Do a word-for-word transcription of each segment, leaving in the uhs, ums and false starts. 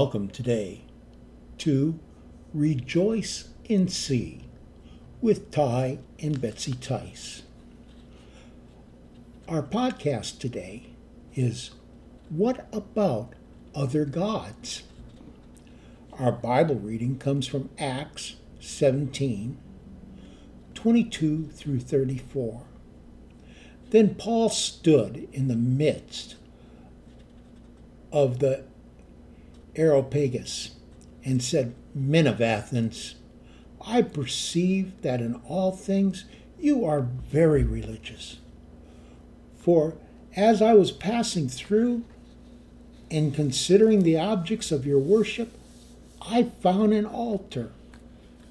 Welcome today to Rejoice in See with Ty and Betsy Tice. Our podcast today is What About Other Gods? Our Bible reading comes from Acts seventeen, twenty-two through thirty-four. Then Paul stood in the midst of the Aeropagus and said, Men of Athens, I perceive that in all things you are very religious. For as I was passing through and considering the objects of your worship, I found an altar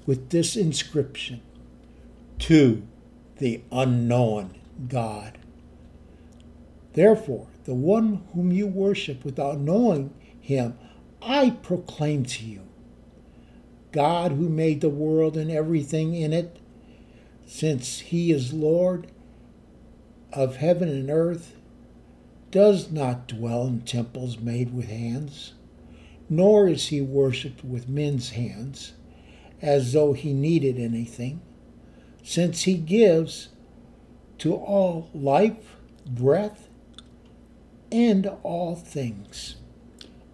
with this inscription, To the unknown God. Therefore, the one whom you worship without knowing him, I proclaim to you, God who made the world and everything in it, since he is Lord of heaven and earth, does not dwell in temples made with hands, nor is he worshipped with men's hands, as though he needed anything, since he gives to all life, breath, and all things.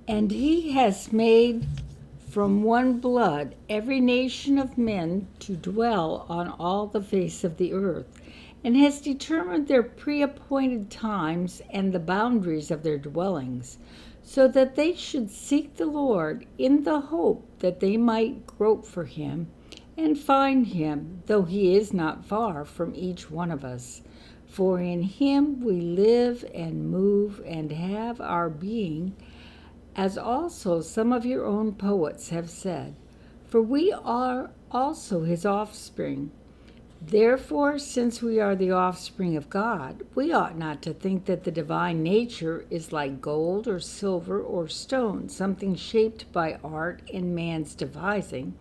And he has made from one blood every nation of men to dwell on all the face of the earth, and has determined their pre-appointed times and the boundaries of their dwellings, so that they should seek the Lord in the hope that they might grope for him and find him, though he is not far from each one of us. For in him we live and move and have our being, as also some of your own poets have said, for we are also his offspring. Therefore, since we are the offspring of God, we ought not to think that the divine nature is like gold or silver or stone, something shaped by art and man's devising.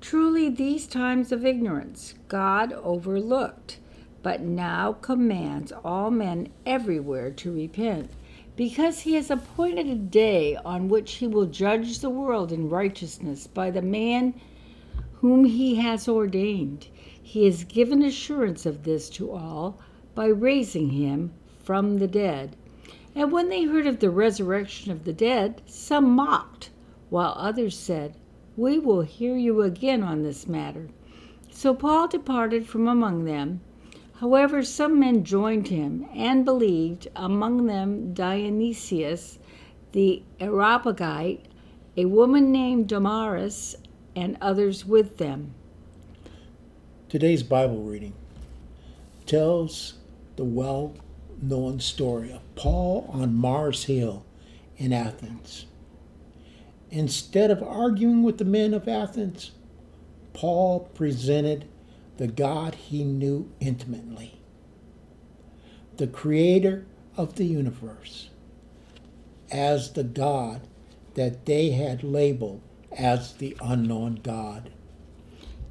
Truly, these times of ignorance God overlooked, but now commands all men everywhere to repent, because he has appointed a day on which he will judge the world in righteousness by the man whom he has ordained. He has given assurance of this to all by raising him from the dead. And when they heard of the resurrection of the dead, some mocked, while others said, We will hear you again on this matter. So Paul departed from among them. However, some men joined him and believed, among them Dionysius the Areopagite, a woman named Damaris, and others with them. Today's Bible reading tells the well-known story of Paul on Mars Hill in Athens. Instead of arguing with the men of Athens, Paul presented the God he knew intimately, the creator of the universe, as the God that they had labeled as the unknown God.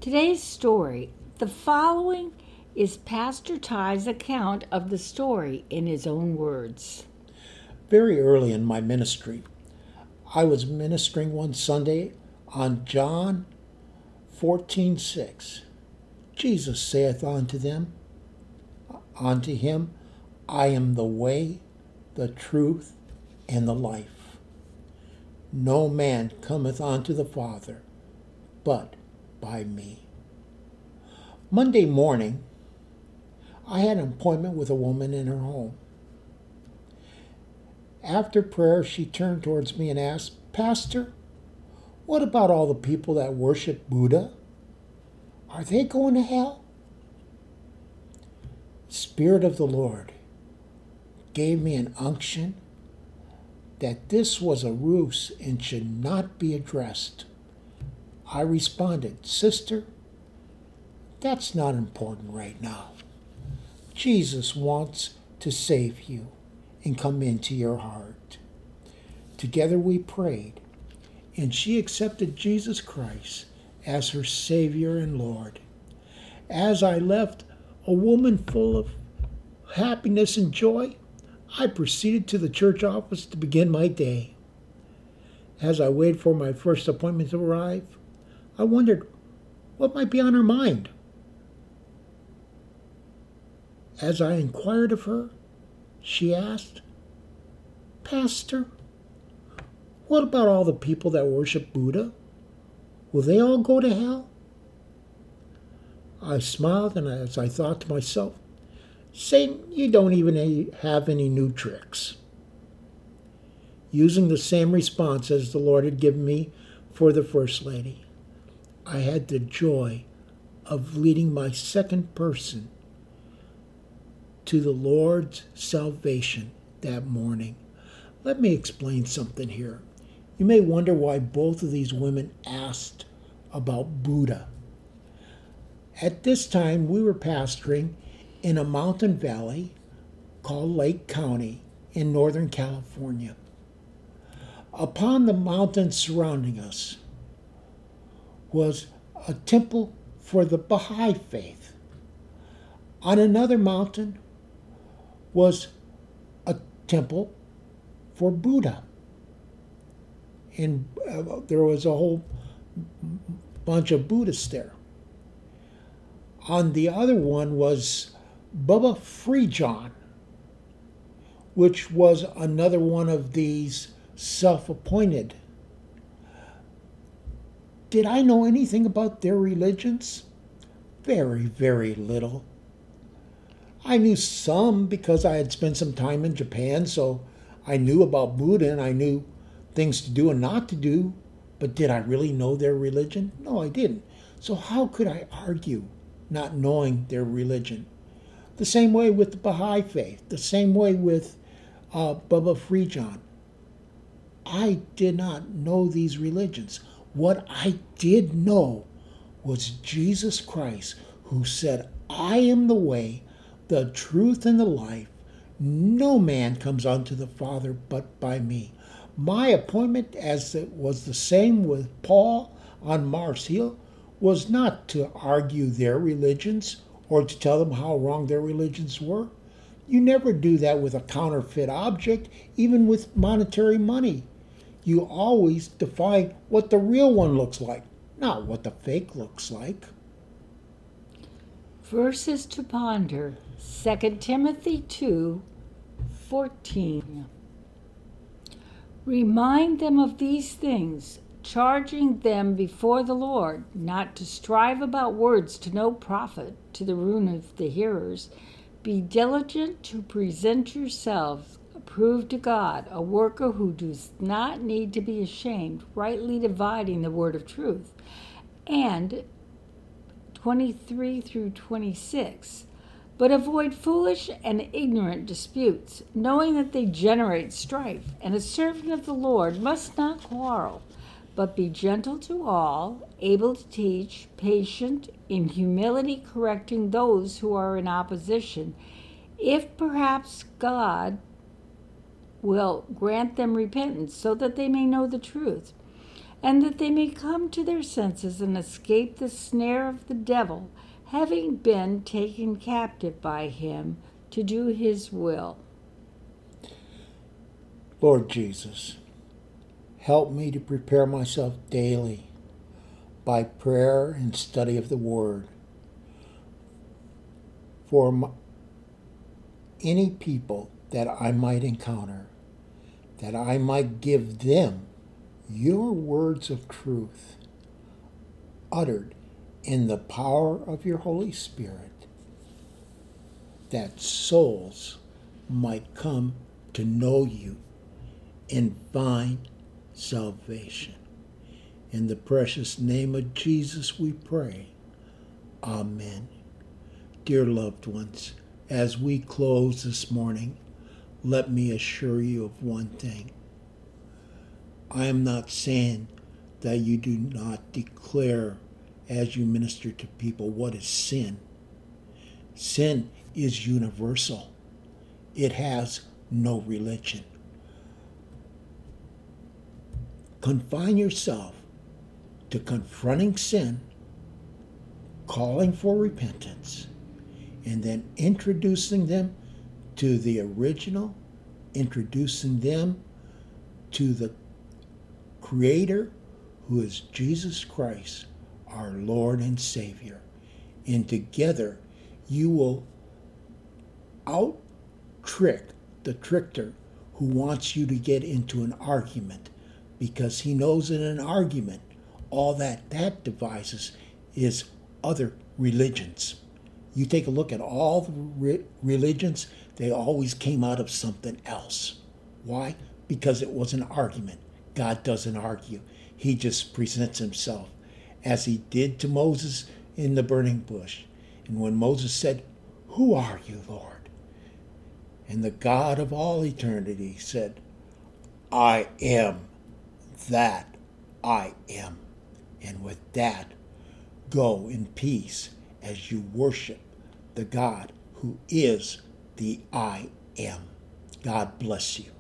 Today's story, the following is Pastor Ty's account of the story in his own words. Very early in my ministry, I was ministering one Sunday on John fourteen six. Jesus saith unto them, unto him, I am the way, the truth, and the life. No man cometh unto the Father, but by me. Monday morning, I had an appointment with a woman in her home. After prayer, she turned towards me and asked, Pastor, what about all the people that worship Buddha? Are they going to hell? Spirit of the Lord gave me an unction that this was a ruse and should not be addressed. I responded, Sister, that's not important right now. Jesus wants to save you and come into your heart. Together we prayed, and she accepted Jesus Christ as her Savior and Lord. As I left, a woman full of happiness and joy, I proceeded to the church office to begin my day. As I waited for my first appointment to arrive, I wondered what might be on her mind. As I inquired of her, she asked, "Pastor, what about all the people that worship Buddha? Will they all go to hell?" I smiled, and as I thought to myself, "Satan, you don't even have any new tricks." Using the same response as the Lord had given me for the First Lady, I had the joy of leading my second person to the Lord's salvation that morning. Let me explain something here. You may wonder why both of these women asked about Buddha. At this time, we were pastoring in a mountain valley called Lake County in Northern California. Upon the mountain surrounding us was a temple for the Baha'i faith. On another mountain was a temple for Buddha. And uh, there was a whole bunch of Buddhists there. On the other one was Baba Free John, which was another one of these self-appointed. Did I know anything about their religions? Very, very little. I knew some because I had spent some time in Japan, so I knew about Buddha and I knew things to do and not to do, but did I really know their religion? No, I didn't. So how could I argue not knowing their religion? The same way with the Baha'i faith, the same way with uh, Baba Free John. I did not know these religions. What I did know was Jesus Christ, who said, "I am the way, the truth, and the life. No man comes unto the Father but by me." My appointment, as it was the same with Paul on Mars Hill, was not to argue their religions or to tell them how wrong their religions were. You never do that with a counterfeit object, even with monetary money. You always define what the real one looks like, not what the fake looks like. Verses to ponder, Second Timothy two fourteen. Remind them of these things, charging them before the Lord not to strive about words to no profit, to the ruin of the hearers. Be diligent to present yourselves approved to God, a worker who does not need to be ashamed, rightly dividing the word of truth. And twenty-three through twenty-six. But avoid foolish and ignorant disputes, knowing that they generate strife, and a servant of the Lord must not quarrel, but be gentle to all, able to teach, patient, in humility correcting those who are in opposition, if perhaps God will grant them repentance, so that they may know the truth, and that they may come to their senses and escape the snare of the devil, having been taken captive by him to do his will. Lord Jesus, help me to prepare myself daily by prayer and study of the Word for my, any people that I might encounter, that I might give them your words of truth uttered in the power of your Holy Spirit, that souls might come to know you and find salvation. In the precious name of Jesus we pray. Amen. Dear loved ones, as we close this morning, let me assure you of one thing. I am not saying that you do not declare as you minister to people what is sin. Sin is universal. It has no religion. Confine yourself to confronting sin, calling for repentance, and then introducing them to the original, introducing them to the Creator, who is Jesus Christ, our Lord and Savior. And together you will out-trick the trickster who wants you to get into an argument, because he knows in an argument all that that devises is other religions. You take a look at all the re- religions, they always came out of something else. Why? Because it was an argument. God doesn't argue. He just presents himself, as he did to Moses in the burning bush. And when Moses said, "Who are you, Lord?" and the God of all eternity said, "I am that I am." And with that, go in peace as you worship the God who is the I Am. God bless you.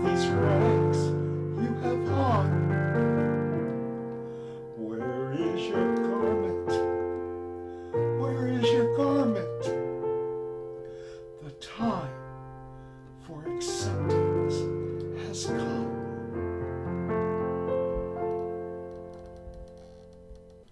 What